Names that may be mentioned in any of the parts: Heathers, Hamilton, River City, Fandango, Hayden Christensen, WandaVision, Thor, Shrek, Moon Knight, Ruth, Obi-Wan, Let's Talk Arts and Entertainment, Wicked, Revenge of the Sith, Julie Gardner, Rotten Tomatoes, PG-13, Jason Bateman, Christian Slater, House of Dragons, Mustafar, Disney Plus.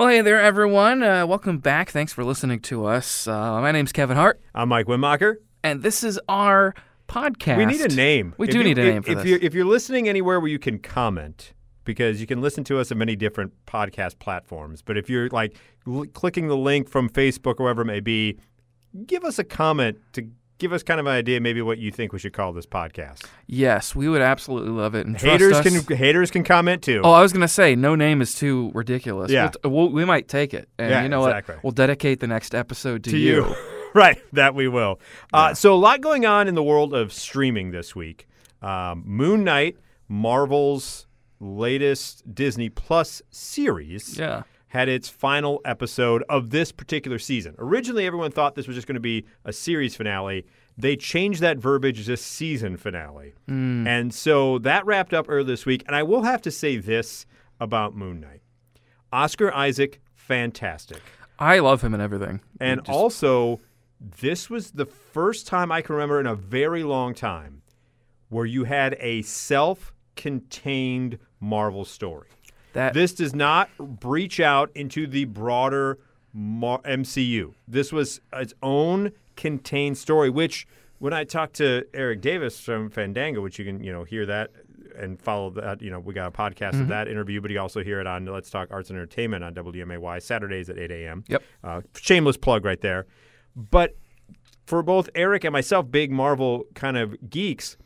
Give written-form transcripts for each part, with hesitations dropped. Well, hey there, everyone. Welcome back. Thanks for listening to us. My name's Kevin Hart. I'm Mike Winmacher. And this is our podcast. We need a name. We do need a name for this. If you're listening anywhere where you can comment, because you can listen to us on many different podcast platforms, but if you're like clicking the link from Facebook or wherever it may be, give us a comment to give us kind of an idea maybe what you think we should call this podcast. Yes, we would absolutely love it. And haters can comment too. Oh, I was going to say, no name is too ridiculous. Yeah. We might take it. And yeah, you know exactly. What? We'll dedicate the next episode to you. Right, that we will. Yeah. So a lot going on in the world of streaming this week. Moon Knight, Marvel's latest Disney Plus series, had its final episode of this particular season. Originally, everyone thought this was just going to be a series finale. They changed that verbiage to season finale. Mm. And so that wrapped up earlier this week. And I will have to say this about Moon Knight. Oscar Isaac, fantastic. I love him and everything. And also, this was the first time I can remember in a very long time where you had a self-contained Marvel story. This does not breach out into the broader MCU. This was its own contained story, which when I talked to Eric Davis from Fandango, which you can hear that and follow that. We got a podcast of that interview, but you also hear it on Let's Talk Arts and Entertainment on WMAY Saturdays at 8 a.m. Yep. Shameless plug right there. But for both Eric and myself, big Marvel kind of geeks,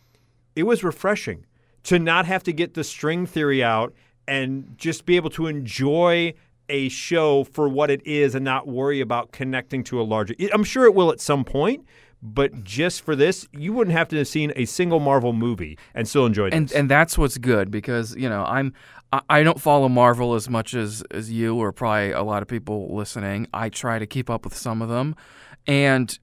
it was refreshing to not have to get the string theory out and just be able to enjoy a show for what it is and not worry about connecting to a larger... I'm sure it will at some point, but just for this, you wouldn't have to have seen a single Marvel movie and still enjoy this. And that's what's good because, I don't follow Marvel as much as you or probably a lot of people listening. I try to keep up with some of them. And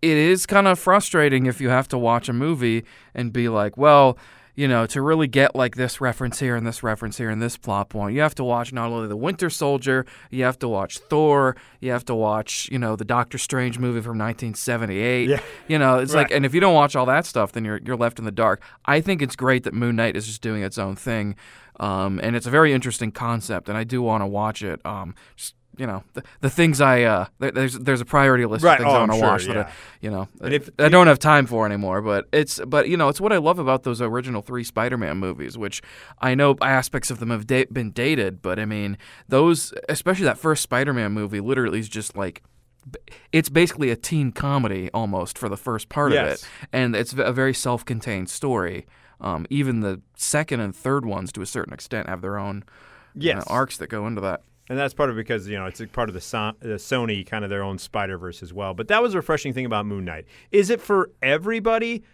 it is kind of frustrating if you have to watch a movie and be like, well... to really get like this reference here and this reference here and this plot point, you have to watch not only The Winter Soldier, you have to watch Thor, you have to watch, the Doctor Strange movie from 1978. Yeah. And if you don't watch all that stuff, then you're left in the dark. I think it's great that Moon Knight is just doing its own thing, and it's a very interesting concept, and I do want to watch it. The things I there's a priority list of things I want to watch that I don't have time for anymore. But it's what I love about those original three Spider-Man movies, which I know aspects of them have been dated, but I mean those, especially that first Spider-Man movie, literally is just like. It's basically a teen comedy almost for the first part of it, and it's a very self-contained story. Even the second and third ones, to a certain extent, have their own arcs that go into that. And that's part of it because, it's part of the Sony, kind of their own Spider-Verse as well. But that was a refreshing thing about Moon Knight. Is it for everybody?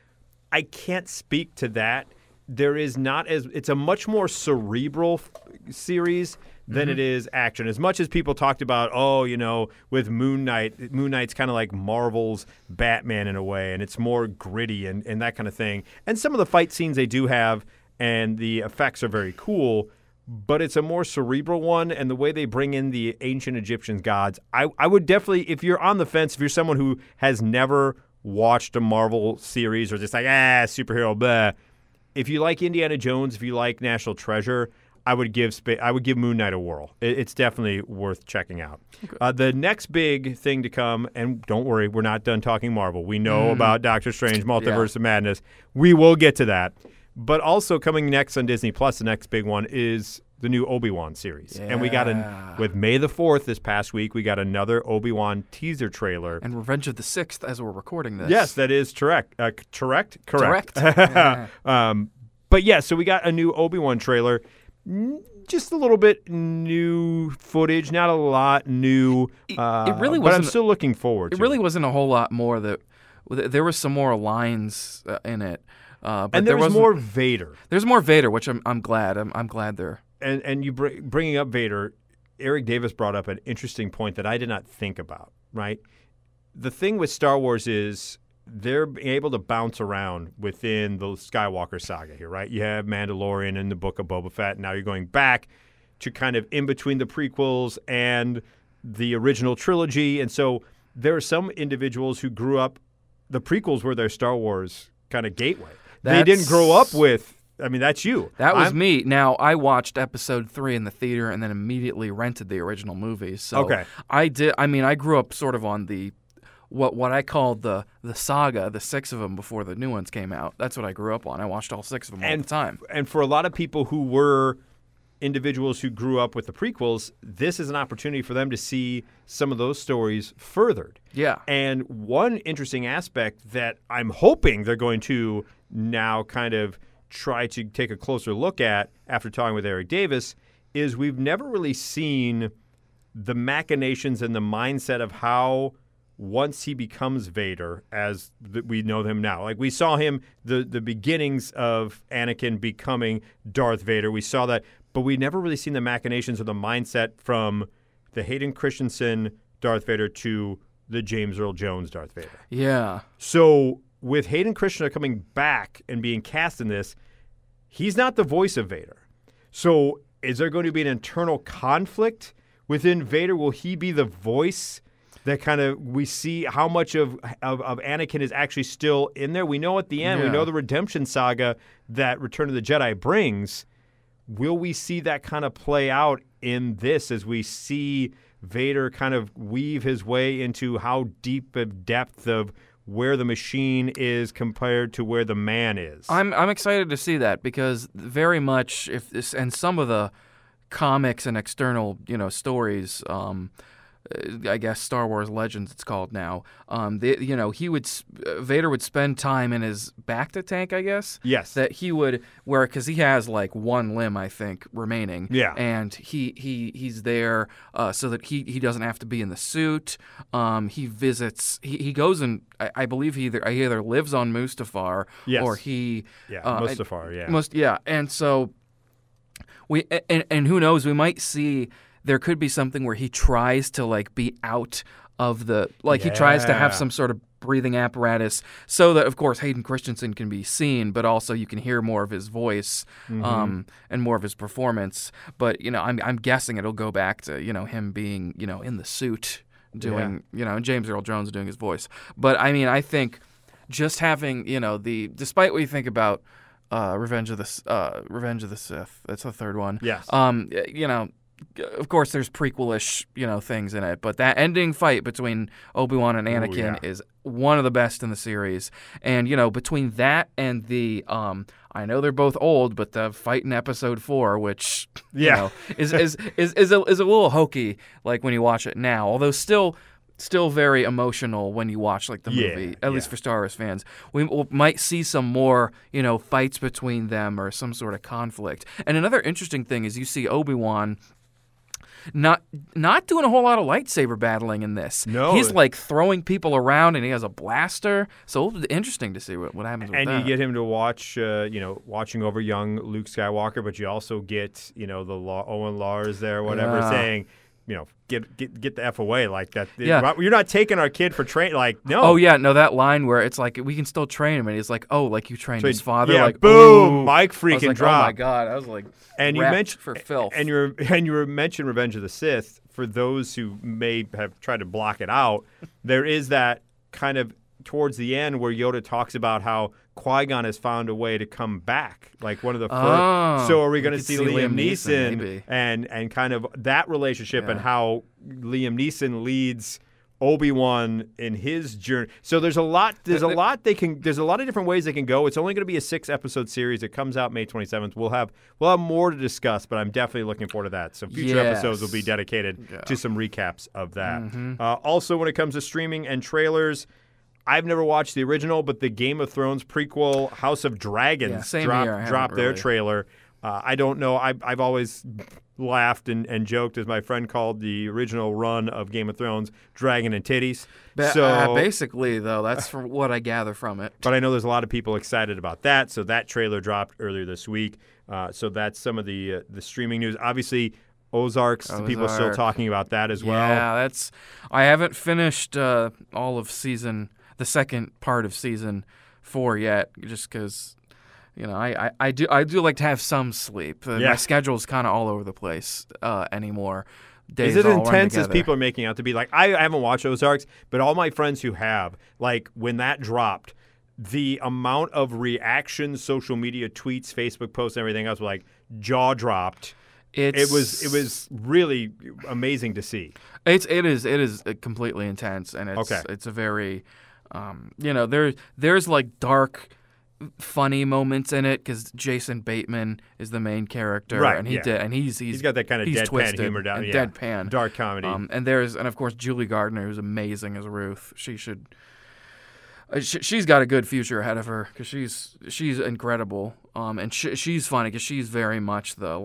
I can't speak to that. It's a much more cerebral series than it is action. As much as people talked about, with Moon Knight's kind of like Marvel's Batman in a way, and it's more gritty and that kind of thing. And some of the fight scenes they do have and the effects are very cool. But it's a more cerebral one, and the way they bring in the ancient Egyptian gods, I would definitely, if you're on the fence, if you're someone who has never watched a Marvel series or just like, superhero, blah, if you like Indiana Jones, if you like National Treasure, I would give Moon Knight a whirl. It's definitely worth checking out. Okay. The next big thing to come, and don't worry, we're not done talking Marvel. We know about Doctor Strange, Multiverse of Madness. We will get to that. But also coming next on Disney Plus, the next big one is the new Obi Wan series, and we got with May the 4th this past week. We got another Obi Wan teaser trailer, and Revenge of the Sixth as we're recording this. Yes, that is correct. Correct. Yeah. So we got a new Obi Wan trailer, just a little bit new footage, not a lot new. It really wasn't. But I'm still looking forward. It really wasn't a whole lot more. There was some more lines in it. But and there was more Vader. There's more Vader, which I'm glad. I'm glad there. And you bringing up Vader, Eric Davis brought up an interesting point that I did not think about. Right, the thing with Star Wars is they're able to bounce around within the Skywalker saga here. Right, you have Mandalorian and the Book of Boba Fett. And now you're going back to kind of in between the prequels and the original trilogy, and so there are some individuals who grew up. The prequels were their Star Wars kind of gateway. They didn't grow up with I mean, that's you. That was me. Now, I watched episode 3 in the theater and then immediately rented the original movie. So okay. I did. I mean, I grew up sort of on the what I called the saga, the 6 of them before the new ones came out. That's what I grew up on. I watched all 6 of them all the time. And for a lot of people who were individuals who grew up with the prequels, this is an opportunity for them to see some of those stories furthered. Yeah. And one interesting aspect that I'm hoping they're going to now kind of try to take a closer look at after talking with Eric Davis is we've never really seen the machinations and the mindset of how once he becomes Vader as we know him now. Like we saw him, the beginnings of Anakin becoming Darth Vader. We saw that. But we never really seen the machinations or the mindset from the Hayden Christensen Darth Vader to the James Earl Jones Darth Vader. Yeah. So with Hayden Christensen coming back and being cast in this, he's not the voice of Vader. So is there going to be an internal conflict within Vader? Will he be the voice that kind of we see how much of Anakin is actually still in there? We know at the end, we know the redemption saga that Return of the Jedi brings. Will we see that kind of play out in this as we see Vader kind of weave his way into how deep of depth of where the machine is compared to where the man is? I'm excited to see that because very much if this, and some of the comics and external, you know, stories, I guess Star Wars Legends it's called now. You know, Vader would spend time in his Bacta tank, I guess. Yes. That he would where because he has like one limb, I think, remaining. Yeah. And he's there so that he doesn't have to be in the suit. He visits. He goes and I believe he either lives on Mustafar. Yes. Or he. Yeah. Mustafar. Yeah. Yeah. And so and who knows? We might see. There could be something where he tries to like be out of the he tries to have some sort of breathing apparatus so that of course Hayden Christensen can be seen, but also you can hear more of his voice and more of his performance. But you know, I'm guessing it'll go back to him being in the suit doing and James Earl Jones doing his voice. But I mean, I think just having despite what you think about Revenge of the Sith, that's the third one. Yes, Of course, there's prequelish, things in it, but that ending fight between Obi Wan and Anakin is one of the best in the series. And between that and the, I know they're both old, but the fight in Episode 4, which is a little hokey, like when you watch it now, although still very emotional when you watch like the movie, at least for Star Wars fans. We might see some more, fights between them or some sort of conflict. And another interesting thing is you see Obi-Wan not doing a whole lot of lightsaber battling in this. No. He's like throwing people around and he has a blaster. So it'll be interesting to see what happens with that. And you get him to watch, watching over young Luke Skywalker, but you also get, the Owen Lars there, whatever, saying, get the F away like that. Yeah. You're not taking our kid for train. Like, no. Oh, yeah. No, that line where it's like, we can still train him. And he's like, oh, like you trained his father. Yeah, like, boom. Ooh. Mike freaking dropped. Oh, my God. I was like, and you mentioned for filth. And you mentioned Revenge of the Sith. For those who may have tried to block it out, there is that kind of towards the end where Yoda talks about how Qui-Gon has found a way to come back, like one of the first. Oh, so are we going to see Liam Neeson maybe. and kind of that relationship and how Liam Neeson leads Obi-Wan in his journey. So there's a lot of different ways they can go. It's only going to be a 6-episode series. It comes out May 27th. We'll have more to discuss, but I'm definitely looking forward to that. So future episodes will be dedicated to some recaps of that. Also, when it comes to streaming and trailers, I've never watched the original, but the Game of Thrones prequel, House of Dragons, dropped their trailer. I don't know. I've always laughed and joked, as my friend called the original run of Game of Thrones, Dragon and Titties. Basically, though, that's from what I gather from it. But I know there's a lot of people excited about that, so that trailer dropped earlier this week. So that's some of the streaming news. Obviously, Ozark. People still talking about that as well. Yeah, I haven't finished all of the second part of season 4 yet, just because, I do like to have some sleep. My schedule's kind of all over the place anymore. Days is it intense as people are making out to be? Like, I haven't watched Ozarks, but all my friends who have, like, when that dropped, the amount of reactions, social media tweets, Facebook posts, and everything else were like jaw dropped. It was really amazing to see. It is completely intense, and it's a very there's like dark, funny moments in it because Jason Bateman is the main character, right? And he's got that kind of deadpan humor down, deadpan dark comedy. And of course Julie Gardner, who's amazing as Ruth. She's got a good future ahead of her because she's incredible. And she's funny because she's very much the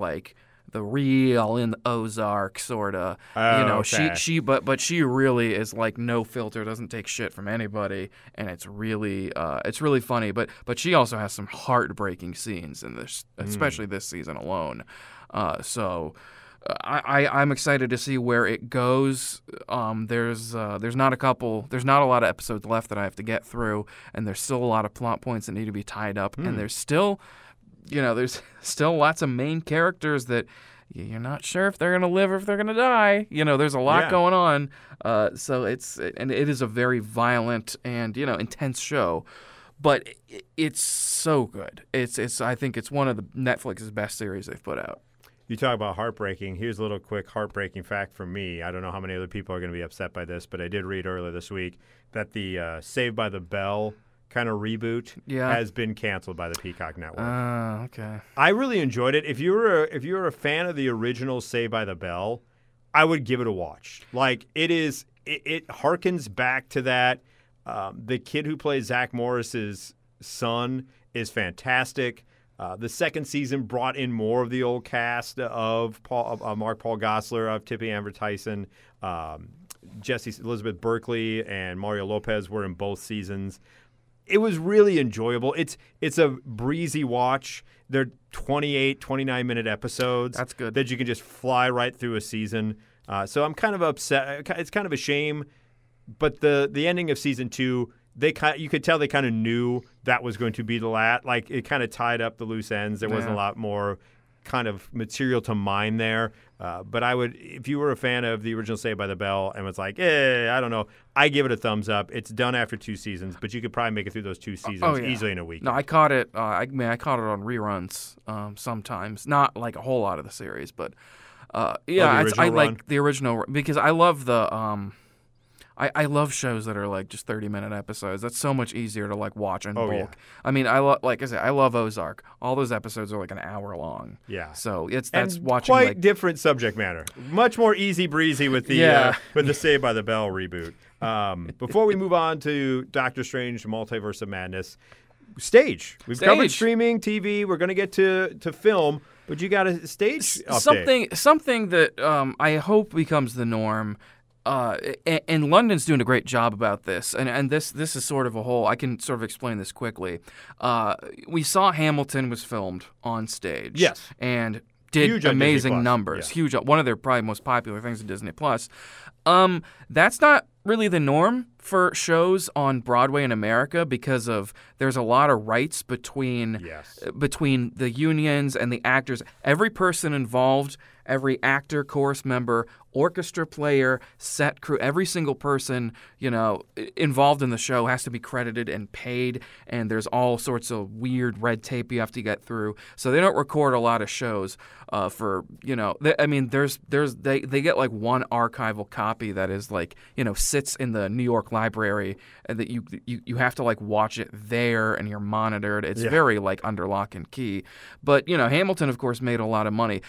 real in the Ozark sort of. But she really is like no filter, doesn't take shit from anybody, and it's really funny. But she also has some heartbreaking scenes in this, especially this season alone. So I'm excited to see where it goes. There's not a lot of episodes left that I have to get through, and there's still a lot of plot points that need to be tied up, and there's still lots of main characters that you're not sure if they're going to live or if they're going to die. There's a lot going on. So it is a very violent and intense show. But it's so good. I think it's one of the Netflix's best series they've put out. You talk about heartbreaking. Here's a little quick heartbreaking fact from me. I don't know how many other people are going to be upset by this, but I did read earlier this week that the Saved by the Bell kind of reboot has been canceled by the Peacock Network. Okay. I really enjoyed it. If you were a fan of the original Saved by the Bell, I would give it a watch. Like it harkens back to that. The kid who plays Zach Morris's son is fantastic. The second season brought in more of the old cast of Mark Paul Gosselaar, of Tippi Amber Tyson, Elizabeth Berkley, and Mario Lopez were in both seasons. It was really enjoyable. It's a breezy watch. They're 28, 29-minute episodes. That's good. That you can just fly right through a season. So I'm kind of upset. It's kind of a shame, but the ending of season 2, you could tell they kind of knew that was going to be the last. Like, it kind of tied up the loose ends. There wasn't a lot more kind of material to mine there. But I would, if you were a fan of the original Saved by the Bell and was like, I don't know, I give it a thumbs up. It's done after 2 seasons, but you could probably make it through those 2 seasons easily in a week. No, I caught it. I caught it on reruns sometimes. Not like a whole lot of the series, but I like the original because I love the. I love shows that are like just 30-minute episodes. That's so much easier to like watch in bulk. Yeah. I mean, I love Ozark. All those episodes are like an hour long. Yeah. So that's watching quite different subject matter. Much more easy breezy with the Saved by the Bell reboot. Before we move on to Doctor Strange: Multiverse of Madness, we've covered streaming, TV. We're going to get to film, but you got a stage update. Something that I hope becomes the norm. And London's doing a great job about this, and this is sort of a whole. I can sort of explain this quickly. We saw Hamilton was filmed on stage, yes, and did huge amazing numbers. Yeah. Huge, one of their probably most popular things at Disney Plus. That's not really the norm for shows on Broadway in America because of there's a lot of rights between the unions and the actors. Every person involved, every actor, chorus member, orchestra player, set crew, every single person, involved in the show has to be credited and paid, and there's all sorts of weird red tape you have to get through. So they don't record a lot of shows they get like one archival copy that is like, sits in the New York Library, and that you have to like watch it there, and you're monitored. It's very like under lock and key. But, Hamilton, of course, made a lot of money.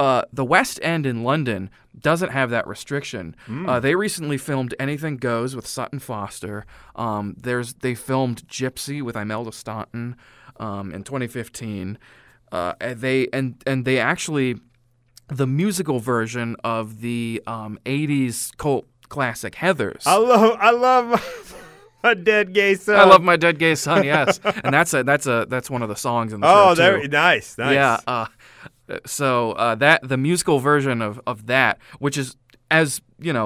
The West End in London doesn't have that restriction. They recently filmed Anything Goes with Sutton Foster. They filmed Gypsy with Imelda Staunton in 2015. They actually the musical version of the 80s cult classic Heathers. I love A Dead Gay Son. I love My Dead Gay Son. Yes, and that's one of the songs in the show too. Oh, nice. Yeah. So that the musical version of that, which is as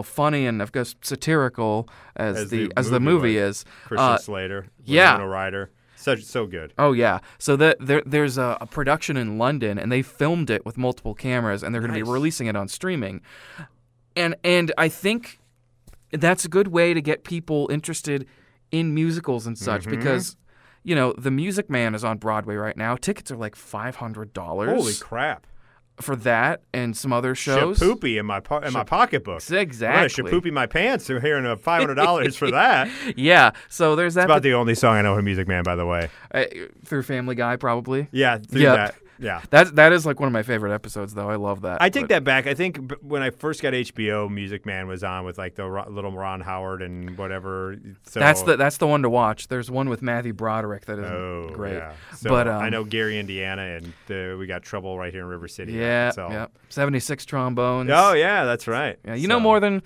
funny and of course satirical as the movie is. Christian Slater, Winona Ryder, so good. Oh yeah. So there's a production in London, and they filmed it with multiple cameras, and they're going to be releasing it on streaming. And I think that's a good way to get people interested in musicals and such because you know, The Music Man is on Broadway right now. Tickets are like $500. Holy crap. For that and some other shows. Shapoopy in my pocketbook. Exactly. I'm going to shapoopy my pants here in $500 for that. Yeah. So there's that. It's about the only song I know from Music Man, by the way. Through Family Guy, probably. Yeah, through that. Yeah. That is like one of my favorite episodes, though. I love that. I take that back. I think when I first got HBO, Music Man was on with like the little Ron Howard and whatever. So that's the one to watch. There's one with Matthew Broderick that isn't great. Yeah. So but I know Gary, Indiana, and we got Trouble right here in River City. Yeah. So. Yeah. 76 trombones. Oh yeah, that's right. Yeah, you know more about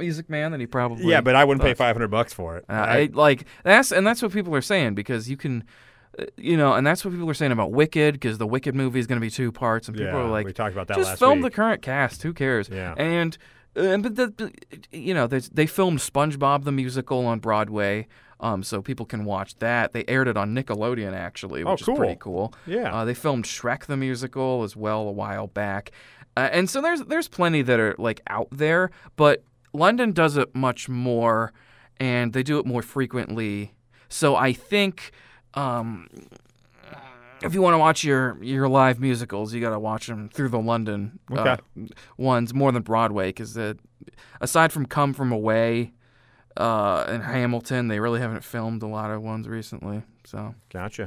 Music Man than he probably. Yeah, but I wouldn't pay $500 for it. That's what people are saying because you can. You know, and that's what people are saying about Wicked, because the Wicked movie is going to be two parts, and people are like, "We talked about that last week. Just film the current cast. Who cares?" Yeah. And but they filmed SpongeBob the Musical on Broadway, so people can watch that. They aired it on Nickelodeon actually, which is pretty cool. Yeah. They filmed Shrek the Musical as well a while back, and so there's plenty that are like out there, but London does it much more, and they do it more frequently. So I think. If you want to watch your live musicals, you got to watch them through the London ones more than Broadway because aside from Come From Away and Hamilton, they really haven't filmed a lot of ones recently. So gotcha.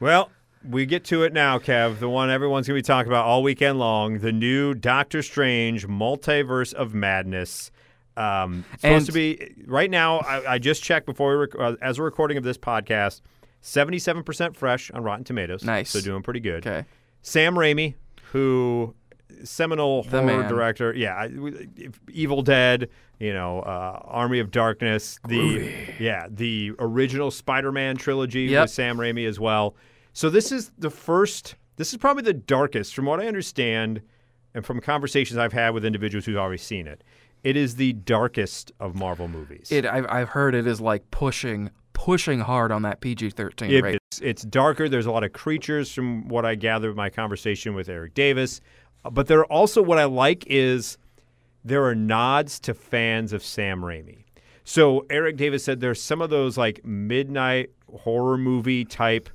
Well, we get to it now, Kev, the one everyone's going to be talking about all weekend long, the new Doctor Strange Multiverse of Madness. Supposed to be right now. I just checked before as a recording of this podcast, 77% fresh on Rotten Tomatoes. Nice, so doing pretty good. Okay, Sam Raimi, who seminal horror director, Evil Dead, Army of Darkness, the original Spider-Man trilogy with Sam Raimi as well. So this is the first. This is probably the darkest, from what I understand, and from conversations I've had with individuals who've already seen it. It is the darkest of Marvel movies. I've heard it is like pushing hard on that PG-13 rate. It's darker. There's a lot of creatures from what I gathered in my conversation with Eric Davis. But there are also what I like is there are nods to fans of Sam Raimi. So Eric Davis said there's some of those like midnight horror movie type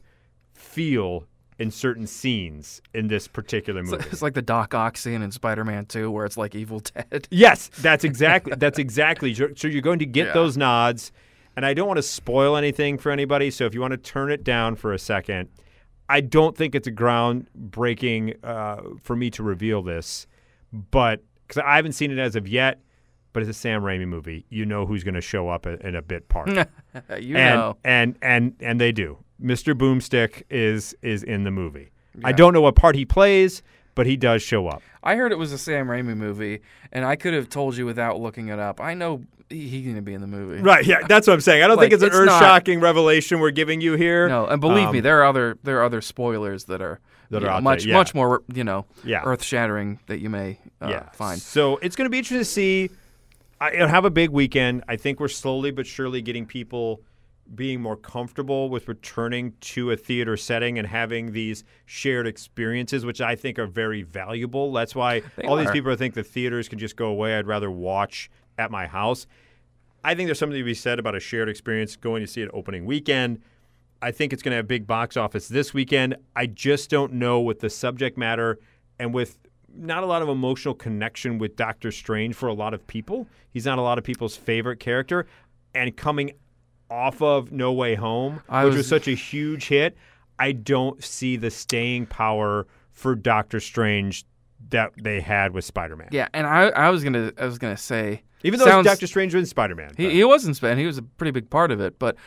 feel in certain scenes in this particular movie. It's like the Doc Ock scene in Spider-Man 2 where it's like Evil Dead. Yes, that's exactly. So you're going to get those nods, and I don't want to spoil anything for anybody, so if you want to turn it down for a second, I don't think it's a groundbreaking for me to reveal this, but because I haven't seen it as of yet, but it's a Sam Raimi movie. You know who's going to show up in a bit part. you know. And they do. Mr. Boomstick is in the movie. Yeah. I don't know what part he plays, but he does show up. I heard it was a Sam Raimi movie, and I could have told you without looking it up. I know he's going to be in the movie. Right, yeah, that's what I'm saying. I don't think it's an earth-shocking revelation we're giving you here. No, and believe me, there are other spoilers that are much more earth-shattering that you may find. So it's going to be interesting to see. It'll have a big weekend. I think we're slowly but surely getting people being more comfortable with returning to a theater setting and having these shared experiences, which I think are very valuable. That's why these people think the theaters can just go away. I'd rather watch at my house. I think there's something to be said about a shared experience going to see an opening weekend. I think it's going to have big box office this weekend. I just don't know with the subject matter and with not a lot of emotional connection with Doctor Strange for a lot of people. He's not a lot of people's favorite character. And coming off of No Way Home, which was such a huge hit, I don't see the staying power for Doctor Strange that they had with Spider-Man. Yeah, and I was gonna say, even though Doctor Strange was in Spider-Man, he wasn't Spider-Man. He was a pretty big part of it, but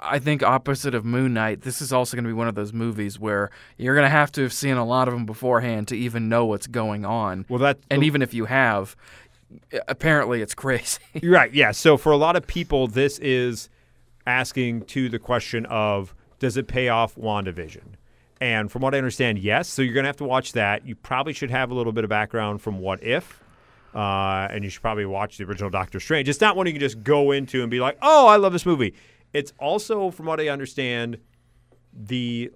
I think opposite of Moon Knight, this is also going to be one of those movies where you're going to have seen a lot of them beforehand to even know what's going on. Well, even if you have, apparently it's crazy. Right? Yeah. So for a lot of people, this is asking to the question of, does it pay off WandaVision? And from what I understand, yes. So you're going to have to watch that. You probably should have a little bit of background from What If, and you should probably watch the original Doctor Strange. It's not one you can just go into and be like, oh, I love this movie. It's also, from what I understand, the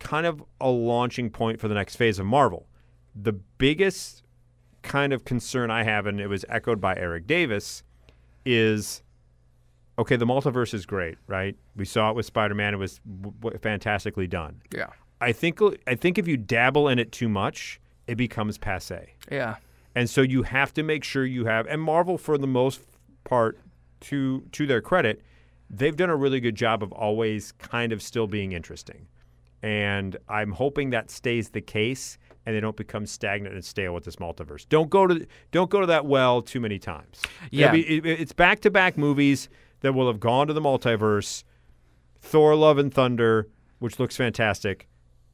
kind of a launching point for the next phase of Marvel. The biggest kind of concern I have, and it was echoed by Eric Davis, is okay, the multiverse is great, right? We saw it with Spider-Man. It was fantastically done. Yeah. I think if you dabble in it too much, it becomes passé. Yeah. And so you have to make sure you have, and Marvel, for the most part, to their credit, they've done a really good job of always kind of still being interesting. And I'm hoping that stays the case and they don't become stagnant and stale with this multiverse. Don't go to that well too many times. Yeah. It's back-to-back movies that will have gone to the multiverse. Thor, Love, and Thunder, which looks fantastic.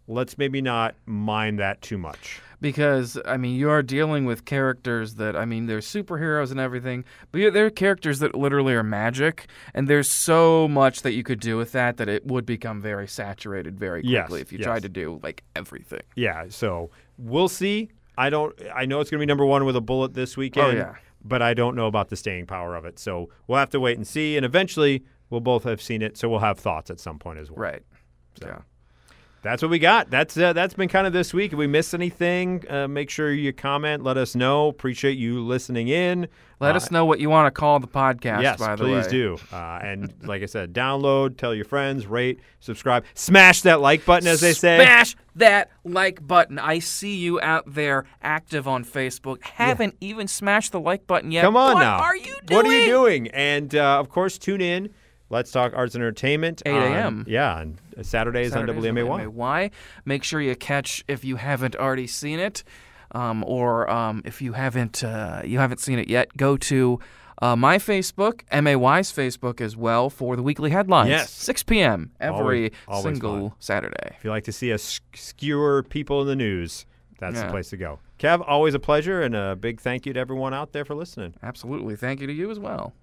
Let's maybe not mind that too much. Because, I mean, you are dealing with characters that, I mean, they're superheroes and everything, but they're characters that literally are magic, and there's so much that you could do with that that it would become very saturated very quickly if you tried to do, like, everything. Yeah, so we'll see. I know it's going to be number one with a bullet this weekend, but I don't know about the staying power of it. So we'll have to wait and see, and eventually we'll both have seen it, so we'll have thoughts at some point as well. Right. So. Yeah. That's what we got. That's been kind of this week. If we missed anything, make sure you comment. Let us know. Appreciate you listening in. Let us know what you want to call the podcast, by the way. Yes, please do. And like I said, download, tell your friends, rate, subscribe. Smash that like button, as they say. Smash that like button. I see you out there active on Facebook. Haven't even smashed the like button yet. Come on now. What are you doing? What are you doing? And, of course, tune in. Let's Talk Arts and Entertainment. 8 a.m. On Saturdays on WMAY. Make sure you catch, if you haven't already seen it, or if you haven't seen it yet, go to my Facebook, MAY's Facebook as well, for the weekly headlines. Yes. 6 p.m. every single Saturday. If you like to see us skewer people in the news, that's the place to go. Kev, always a pleasure, and a big thank you to everyone out there for listening. Absolutely. Thank you to you as well.